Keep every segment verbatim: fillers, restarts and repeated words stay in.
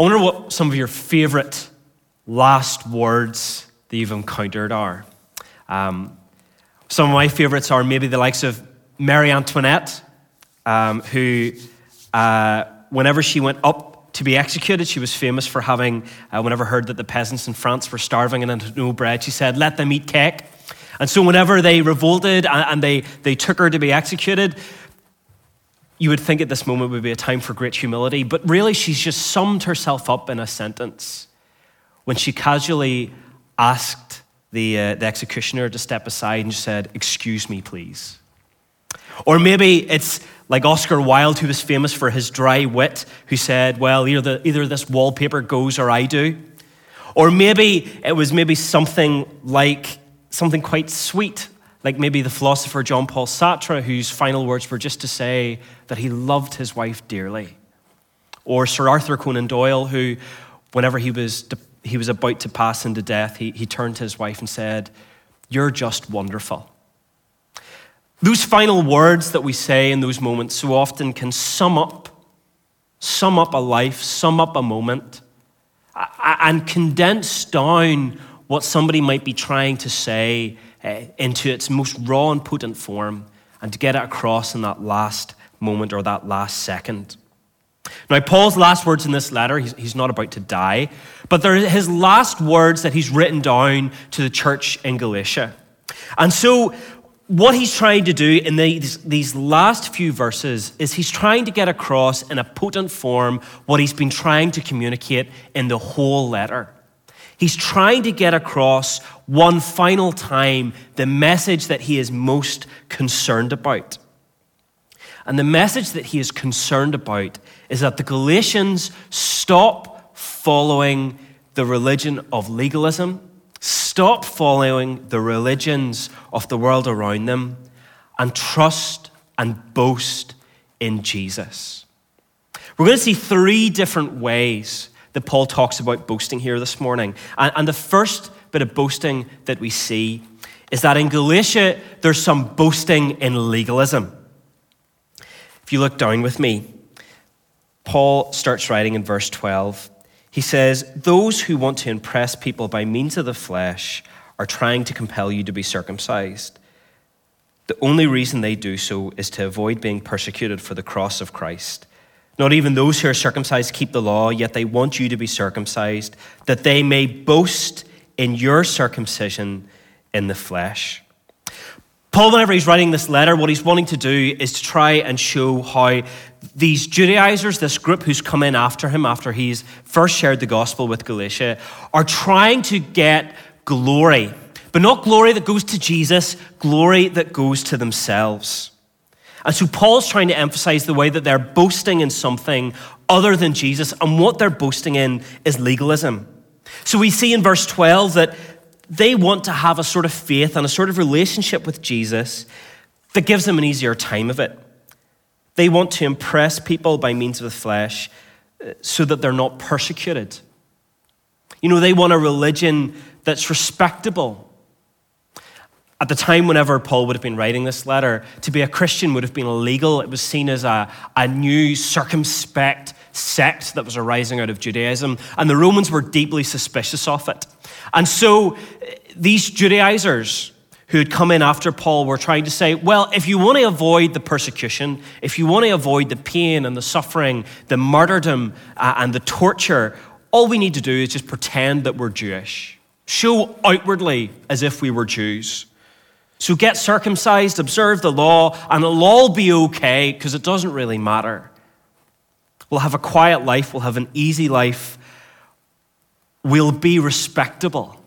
I wonder what some of your favorite last words that you've encountered are. Um, some of my favorites are maybe the likes of Marie Antoinette, um, who, uh, whenever she went up to be executed, she was famous for having, uh, whenever heard that the peasants in France were starving and had no bread, she said, "Let them eat cake." And so whenever they revolted and, and they, they took her to be executed, you would think at this moment would be a time for great humility, but really she's just summed herself up in a sentence when she casually asked the, uh, the executioner to step aside and said, "Excuse me, please." Or maybe it's like Oscar Wilde, who was famous for his dry wit, who said, "Well, either, the, either this wallpaper goes or I do." Or maybe it was maybe something like something quite sweet, like maybe the philosopher Jean Paul Sartre, whose final words were just to say that he loved his wife dearly. Or Sir Arthur Conan Doyle, who whenever he was he was about to pass into death, he, he turned to his wife and said, "You're just wonderful." Those final words that we say in those moments so often can sum up, sum up a life, sum up a moment, and condense down what somebody might be trying to say uh, into its most raw and potent form, and to get it across in that last moment or that last second. Now, Paul's last words in this letter, he's, he's not about to die, but they're his last words that he's written down to the church in Galatia. And so what he's trying to do in these, these last few verses is he's trying to get across in a potent form what he's been trying to communicate in the whole letter. He's trying to get across one final time the message that he is most concerned about. And the message that he is concerned about is that the Galatians stop following the religion of legalism, stop following the religions of the world around them, and trust and boast in Jesus. We're going to see three different ways that Paul talks about boasting here this morning. And, and the first bit of boasting that we see is that in Galatia, there's some boasting in legalism. If you look down with me, Paul starts writing in verse twelve. He says, "Those who want to impress people by means of the flesh are trying to compel you to be circumcised. The only reason they do so is to avoid being persecuted for the cross of Christ. Not even those who are circumcised keep the law, yet they want you to be circumcised, that they may boast in your circumcision in the flesh." Paul, whenever he's writing this letter, what he's wanting to do is to try and show how these Judaizers, this group who's come in after him, after he's first shared the gospel with Galatia, are trying to get glory, but not glory that goes to Jesus, glory that goes to themselves. And so Paul's trying to emphasize the way that they're boasting in something other than Jesus, and what they're boasting in is legalism. So we see in verse twelve that they want to have a sort of faith and a sort of relationship with Jesus that gives them an easier time of it. They want to impress people by means of the flesh so that they're not persecuted. You know, they want a religion that's respectable. At the time, whenever Paul would have been writing this letter, to be a Christian would have been illegal. It was seen as a, a new circumspect sect that was arising out of Judaism, and the Romans were deeply suspicious of it. And so these Judaizers who had come in after Paul were trying to say, well, if you want to avoid the persecution, if you want to avoid the pain and the suffering, the martyrdom uh, and the torture, all we need to do is just pretend that we're Jewish. Show outwardly as if we were Jews. So get circumcised, observe the law, and it'll all be okay because it doesn't really matter. We'll have a quiet life. We'll have an easy life. We'll be respectable.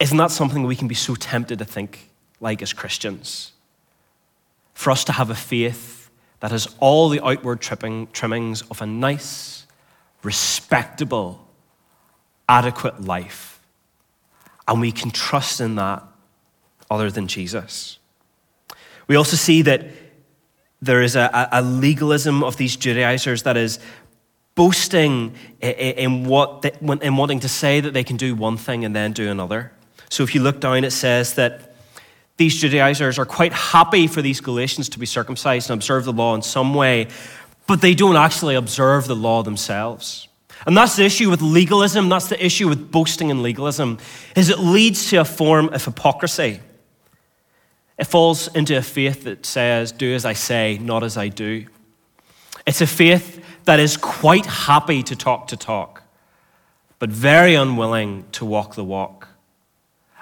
Isn't that something we can be so tempted to think like as Christians? For us to have a faith that has all the outward trimmings of a nice, respectable, adequate life. And we can trust in that other than Jesus. We also see that there is a, a legalism of these Judaizers that is boasting in, in, what they, in wanting to say that they can do one thing and then do another. So if you look down, it says that these Judaizers are quite happy for these Galatians to be circumcised and observe the law in some way, but they don't actually observe the law themselves. And that's the issue with legalism. That's the issue with boasting in legalism, is it leads to a form of hypocrisy. It falls into a faith that says, do as I say, not as I do. It's a faith that is quite happy to talk to talk, but very unwilling to walk the walk.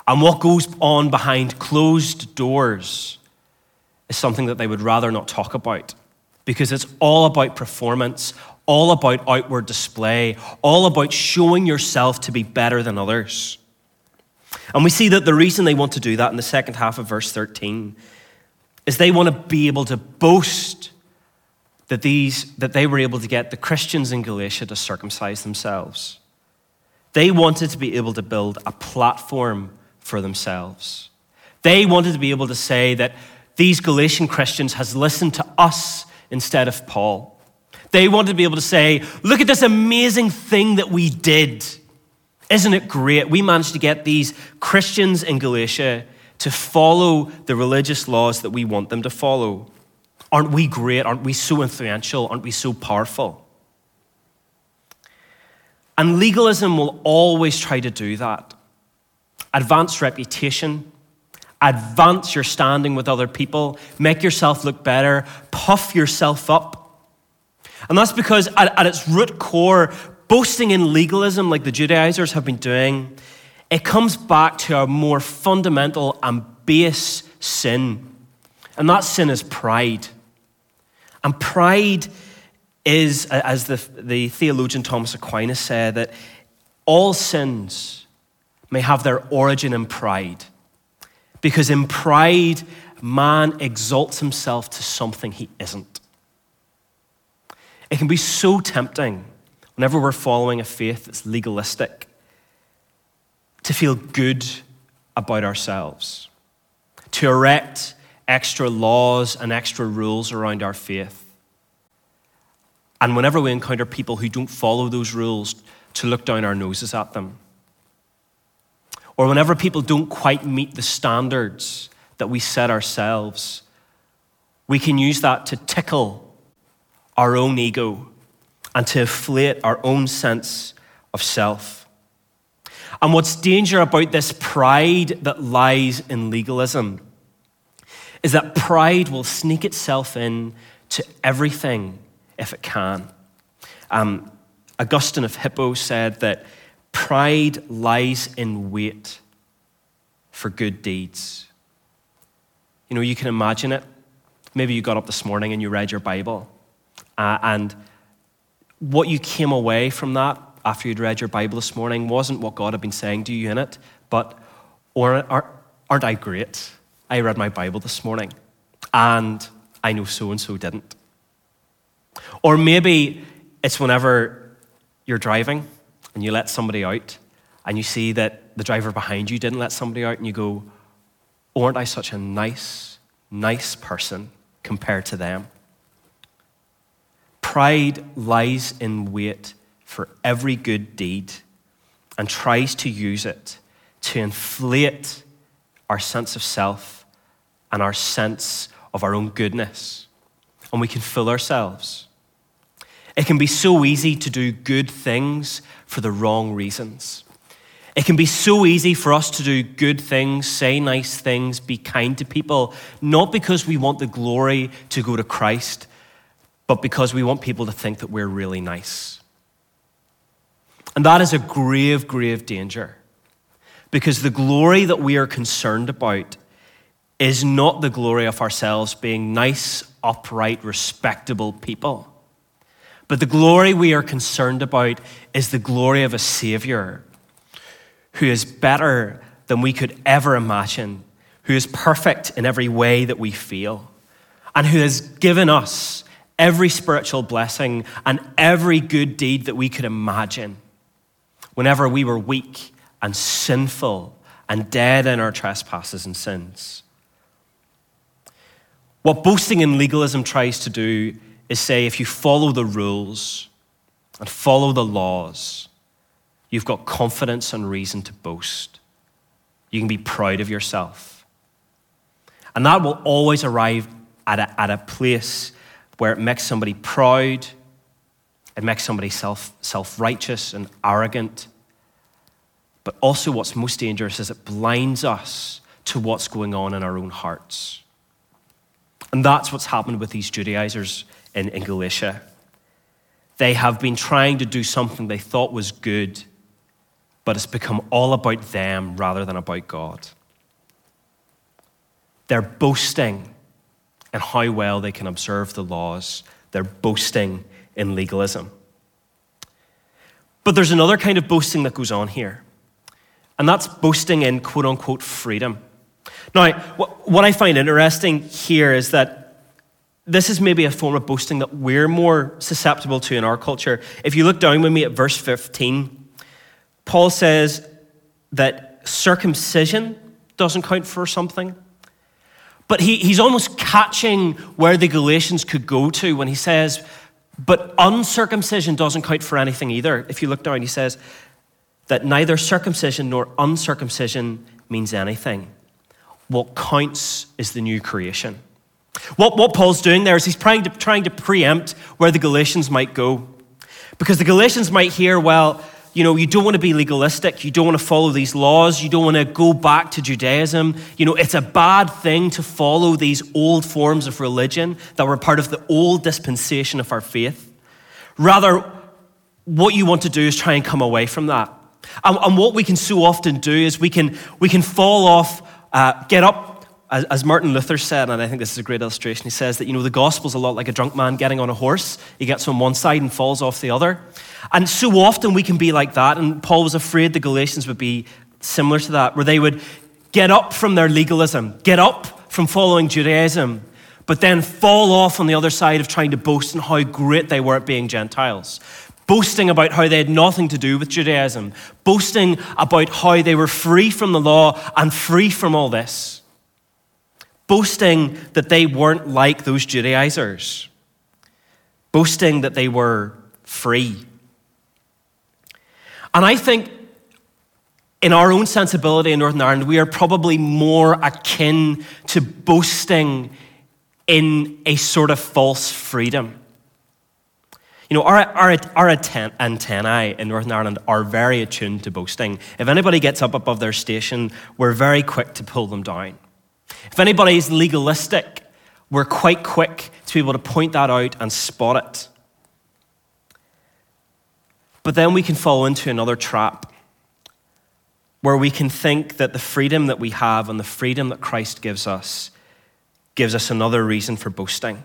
And what goes on behind closed doors is something that they would rather not talk about, because it's all about performance, all about outward display, all about showing yourself to be better than others. And we see that the reason they want to do that in the second half of verse thirteen is they want to be able to boast that these that they were able to get the Christians in Galatia to circumcise themselves. They wanted to be able to build a platform for themselves. They wanted to be able to say that these Galatian Christians has listened to us instead of Paul. They wanted to be able to say, look at this amazing thing that we did. Isn't it great? We managed to get these Christians in Galatia to follow the religious laws that we want them to follow. Aren't we great? Aren't we so influential? Aren't we so powerful? And legalism will always try to do that. Advance reputation, advance your standing with other people, make yourself look better, puff yourself up. And that's because at, at its root core, boasting in legalism, like the Judaizers have been doing, it comes back to a more fundamental and base sin. And that sin is pride. And pride is, as the, the theologian Thomas Aquinas said, that all sins may have their origin in pride. Because in pride, man exalts himself to something he isn't. It can be so tempting whenever we're following a faith that's legalistic to feel good about ourselves, to erect extra laws and extra rules around our faith. And whenever we encounter people who don't follow those rules, to look down our noses at them. Or whenever people don't quite meet the standards that we set ourselves, we can use that to tickle our own ego, and to inflate our own sense of self. And what's dangerous about this pride that lies in legalism is that pride will sneak itself in to everything if it can. Um, Augustine of Hippo said that pride lies in wait for good deeds. You know, you can imagine it. Maybe you got up this morning and you read your Bible. Uh, and what you came away from that after you'd read your Bible this morning wasn't what God had been saying to you in it, but aren't I great? I read my Bible this morning and I know so-and-so didn't. Or maybe it's whenever you're driving and you let somebody out and you see that the driver behind you didn't let somebody out and you go, oh, aren't I such a nice, nice person compared to them? Pride lies in wait for every good deed and tries to use it to inflate our sense of self and our sense of our own goodness. And we can fool ourselves. It can be so easy to do good things for the wrong reasons. It can be so easy for us to do good things, say nice things, be kind to people, not because we want the glory to go to Christ, but because we want people to think that we're really nice. And that is a grave, grave danger, because the glory that we are concerned about is not the glory of ourselves being nice, upright, respectable people, but the glory we are concerned about is the glory of a Savior who is better than we could ever imagine, who is perfect in every way that we feel, and who has given us every spiritual blessing and every good deed that we could imagine whenever we were weak and sinful and dead in our trespasses and sins. What boasting in legalism tries to do is say, if you follow the rules and follow the laws, you've got confidence and reason to boast. You can be proud of yourself. And that will always arrive at a, at a place where it makes somebody proud, it makes somebody self, self-righteous and arrogant. But also what's most dangerous is it blinds us to what's going on in our own hearts. And that's what's happened with these Judaizers in, in Galatia. They have been trying to do something they thought was good, but it's become all about them rather than about God. They're boasting in how well they can observe the laws. They're boasting in legalism. But there's another kind of boasting that goes on here, and that's boasting in quote-unquote freedom. Now, what I find interesting here is that this is maybe a form of boasting that we're more susceptible to in our culture. If you look down with me at verse fifteen, Paul says that circumcision doesn't count for something. But he, he's almost catching where the Galatians could go to when he says, but uncircumcision doesn't count for anything either. If you look down, he says that neither circumcision nor uncircumcision means anything. What counts is the new creation. What, what Paul's doing there is he's trying to, trying to preempt where the Galatians might go. Because the Galatians might hear, well, you know, you don't want to be legalistic. You don't want to follow these laws. You don't want to go back to Judaism. You know, it's a bad thing to follow these old forms of religion that were part of the old dispensation of our faith. Rather, what you want to do is try and come away from that. And, and what we can so often do is we can, we can fall off, uh, get up, as Martin Luther said, and I think this is a great illustration, he says that, you know, the gospel's a lot like a drunk man getting on a horse. He gets on one side and falls off the other. And so often we can be like that, and Paul was afraid the Galatians would be similar to that, where they would get up from their legalism, get up from following Judaism, but then fall off on the other side of trying to boast in how great they were at being Gentiles, boasting about how they had nothing to do with Judaism, boasting about how they were free from the law and free from all this. Boasting that they weren't like those Judaizers. Boasting that they were free. And I think in our own sensibility in Northern Ireland, we are probably more akin to boasting in a sort of false freedom. You know, our, our, our antennae in Northern Ireland are very attuned to boasting. If anybody gets up above their station, we're very quick to pull them down. If anybody is legalistic, we're quite quick to be able to point that out and spot it. But then we can fall into another trap where we can think that the freedom that we have and the freedom that Christ gives us gives us another reason for boasting.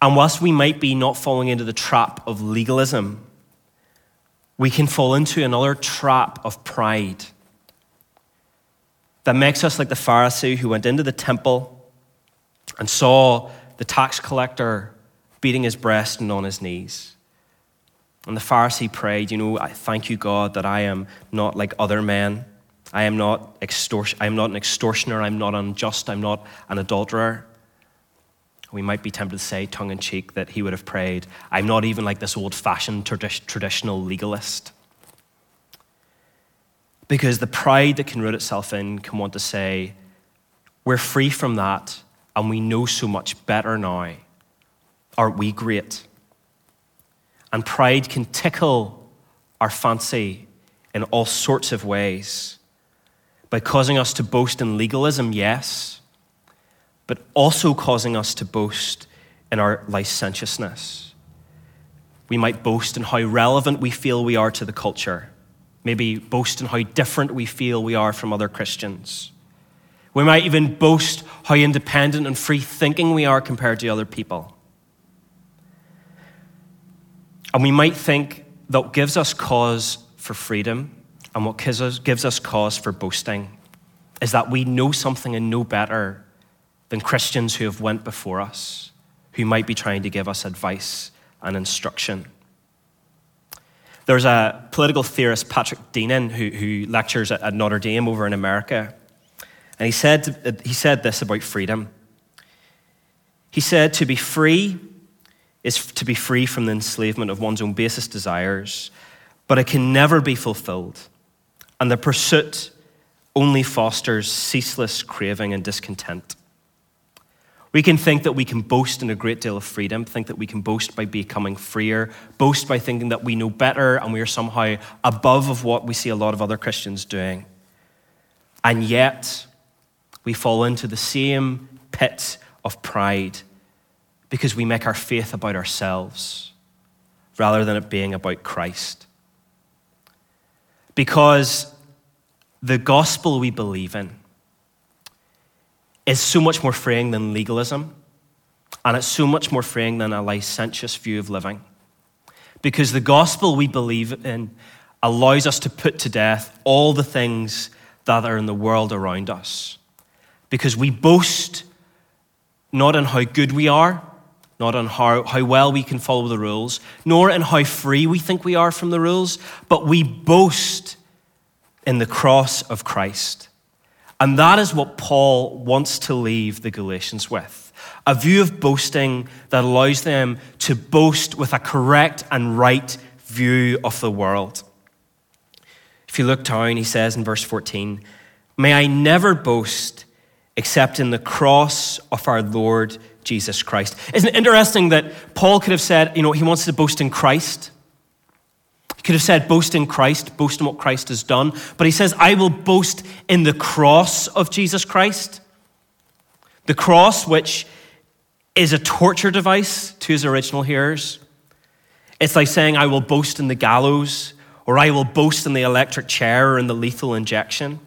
And whilst we might be not falling into the trap of legalism, we can fall into another trap of pride. That makes us like the Pharisee who went into the temple and saw the tax collector beating his breast and on his knees. And the Pharisee prayed, you know, I thank you, God, that I am not like other men. I am not extortion. I am not an extortioner. I'm not unjust. I'm not an adulterer. We might be tempted to say, tongue in cheek, that he would have prayed, I'm not even like this old-fashioned traditional legalist. Because the pride that can root itself in can want to say, we're free from that and we know so much better now. Aren't we great? And pride can tickle our fancy in all sorts of ways by causing us to boast in legalism, yes, but also causing us to boast in our licentiousness. We might boast in how relevant we feel we are to the culture. Maybe boast in how different we feel we are from other Christians. We might even boast how independent and free-thinking we are compared to other people. And we might think that what gives us cause for freedom and what gives us, gives us cause for boasting is that we know something and know better than Christians who have went before us, who might be trying to give us advice and instruction. There's a political theorist, Patrick Deneen, who, who lectures at, at Notre Dame over in America. And he said, he said this about freedom. He said, to be free is to be free from the enslavement of one's own basest desires, but it can never be fulfilled. And the pursuit only fosters ceaseless craving and discontent. We can think that we can boast in a great deal of freedom, think that we can boast by becoming freer, boast by thinking that we know better and we are somehow above of what we see a lot of other Christians doing. And yet, we fall into the same pit of pride because we make our faith about ourselves rather than it being about Christ. Because the gospel we believe in is so much more freeing than legalism, and it's so much more freeing than a licentious view of living. Because the gospel we believe in allows us to put to death all the things that are in the world around us. Because we boast not in how good we are, not on how, how well we can follow the rules, nor in how free we think we are from the rules, but we boast in the cross of Christ. And that is what Paul wants to leave the Galatians with, a view of boasting that allows them to boast with a correct and right view of the world. If you look down, he says in verse fourteen, "May I never boast except in the cross of our Lord Jesus Christ." Isn't it interesting that Paul could have said, you know, he wants to boast in Christ. He could have said, boast in Christ, boast in what Christ has done. But he says, I will boast in the cross of Jesus Christ. The cross, which is a torture device to his original hearers. It's like saying, I will boast in the gallows, or I will boast in the electric chair or in the lethal injection.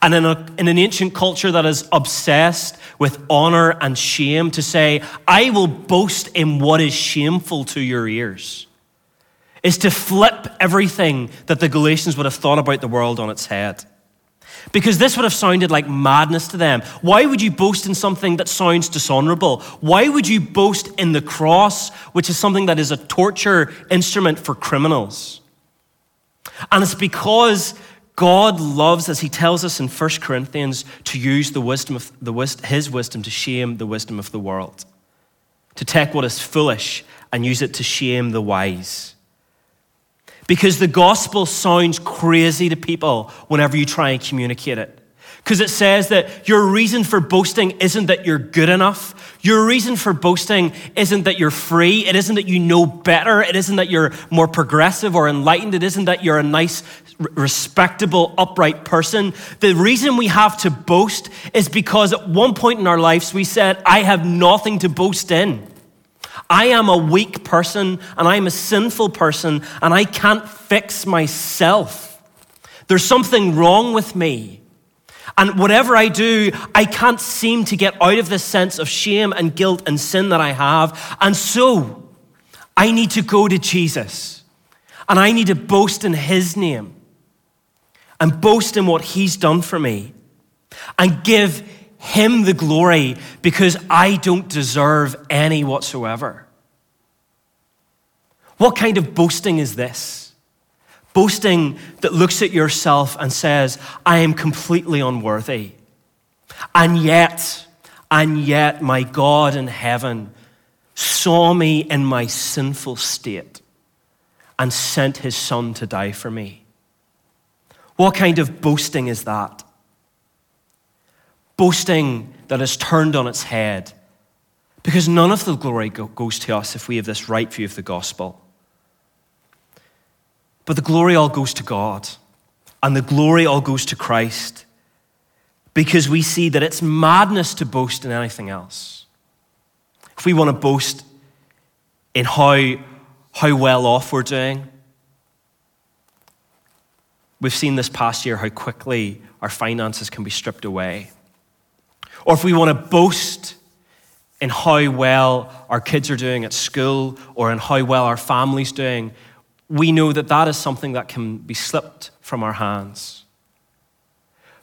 And in, a, in an ancient culture that is obsessed with honor and shame, to say, I will boast in what is shameful to your ears, is to flip everything that the Galatians would have thought about the world on its head. Because this would have sounded like madness to them. Why would you boast in something that sounds dishonorable? Why would you boast in the cross, which is something that is a torture instrument for criminals? And it's because God loves, as he tells us in First Corinthians, to use the wisdom of the wisdom, his wisdom to shame the wisdom of the world, to take what is foolish and use it to shame the wise. Because the gospel sounds crazy to people whenever you try and communicate it. Because it says that your reason for boasting isn't that you're good enough. Your reason for boasting isn't that you're free. It isn't that you know better. It isn't that you're more progressive or enlightened. It isn't that you're a nice, respectable, upright person. The reason we have to boast is because at one point in our lives, we said, I have nothing to boast in. I am a weak person, and I'm a sinful person, and I can't fix myself. There's something wrong with me. And whatever I do, I can't seem to get out of this sense of shame and guilt and sin that I have. And so I need to go to Jesus, and I need to boast in his name and boast in what he's done for me and give him the glory, because I don't deserve any whatsoever. What kind of boasting is this? Boasting that looks at yourself and says, I am completely unworthy. And yet, and yet my God in heaven saw me in my sinful state and sent his son to die for me. What kind of boasting is that? Boasting that is turned on its head, because none of the glory goes to us if we have this right view of the gospel. But the glory all goes to God, and the glory all goes to Christ, because we see that it's madness to boast in anything else. If we want to boast in how, how well off we're doing, we've seen this past year how quickly our finances can be stripped away. Or if we want to boast in how well our kids are doing at school, or in how well our family's doing, we know that that is something that can be slipped from our hands.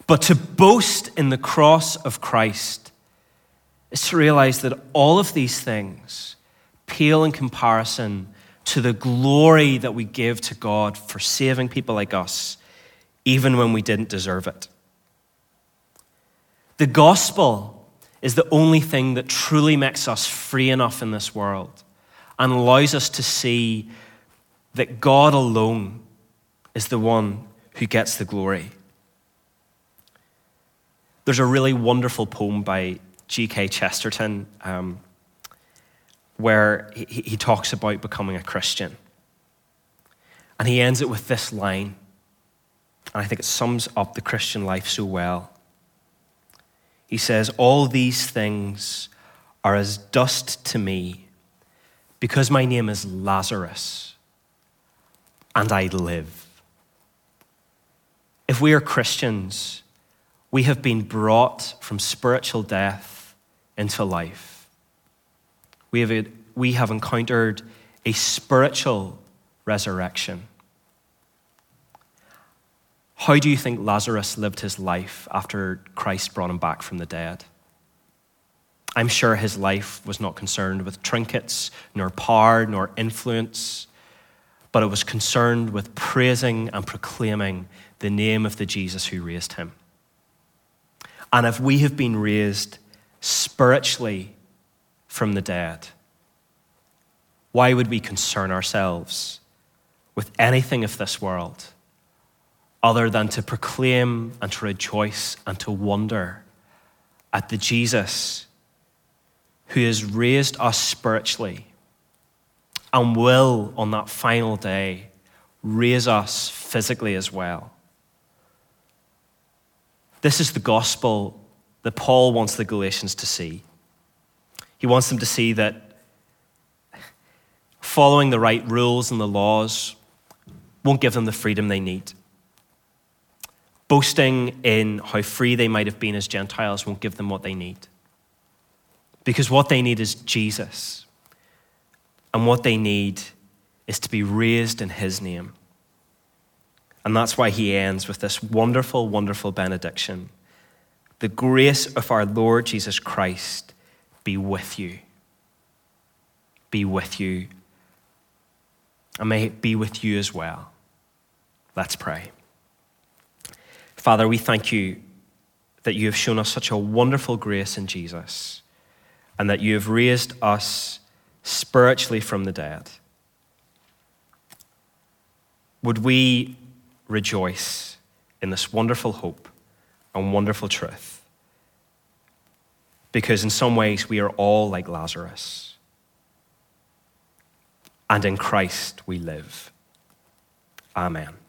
But to boast in the cross of Christ is to realize that all of these things pale in comparison to the glory that we give to God for saving people like us, even when we didn't deserve it. The gospel is the only thing that truly makes us free enough in this world and allows us to see that God alone is the one who gets the glory. There's a really wonderful poem by G K Chesterton, um, where he, he talks about becoming a Christian. And he ends it with this line, and I think it sums up the Christian life so well. He says, "All these things are as dust to me, because my name is Lazarus, and I live." If we are Christians, we have been brought from spiritual death into life. We have, we have encountered a spiritual resurrection. How do you think Lazarus lived his life after Christ brought him back from the dead? I'm sure his life was not concerned with trinkets, nor power, nor influence, but it was concerned with praising and proclaiming the name of the Jesus who raised him. And if we have been raised spiritually from the dead, why would we concern ourselves with anything of this world other than to proclaim and to rejoice and to wonder at the Jesus who has raised us spiritually and will on that final day raise us physically as well? This is the gospel that Paul wants the Galatians to see. He wants them to see that following the right rules and the laws won't give them the freedom they need. Boasting in how free they might have been as Gentiles won't give them what they need. Because what they need is Jesus. And what they need is to be raised in his name. And that's why he ends with this wonderful, wonderful benediction. The grace of our Lord Jesus Christ be with you. Be with you. And may it be with you as well. Let's pray. Father, we thank you that you have shown us such a wonderful grace in Jesus and that you have raised us spiritually from the dead. Would we rejoice in this wonderful hope and wonderful truth, because in some ways we are all like Lazarus, and in Christ we live. Amen.